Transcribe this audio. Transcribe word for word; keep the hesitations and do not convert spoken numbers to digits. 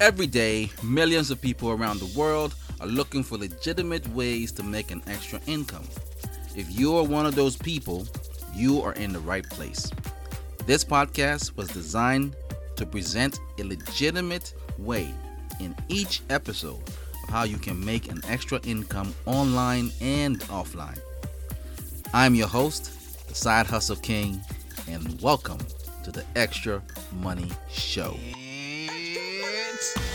Every day, millions of people around the world are looking for legitimate ways to make an extra income. If you are one of those people, you are in the right place. This podcast was designed to present a legitimate way in each episode of how you can make an extra income online and offline. I'm your host, the Side Hustle King, and welcome to the Extra Money Show. It's-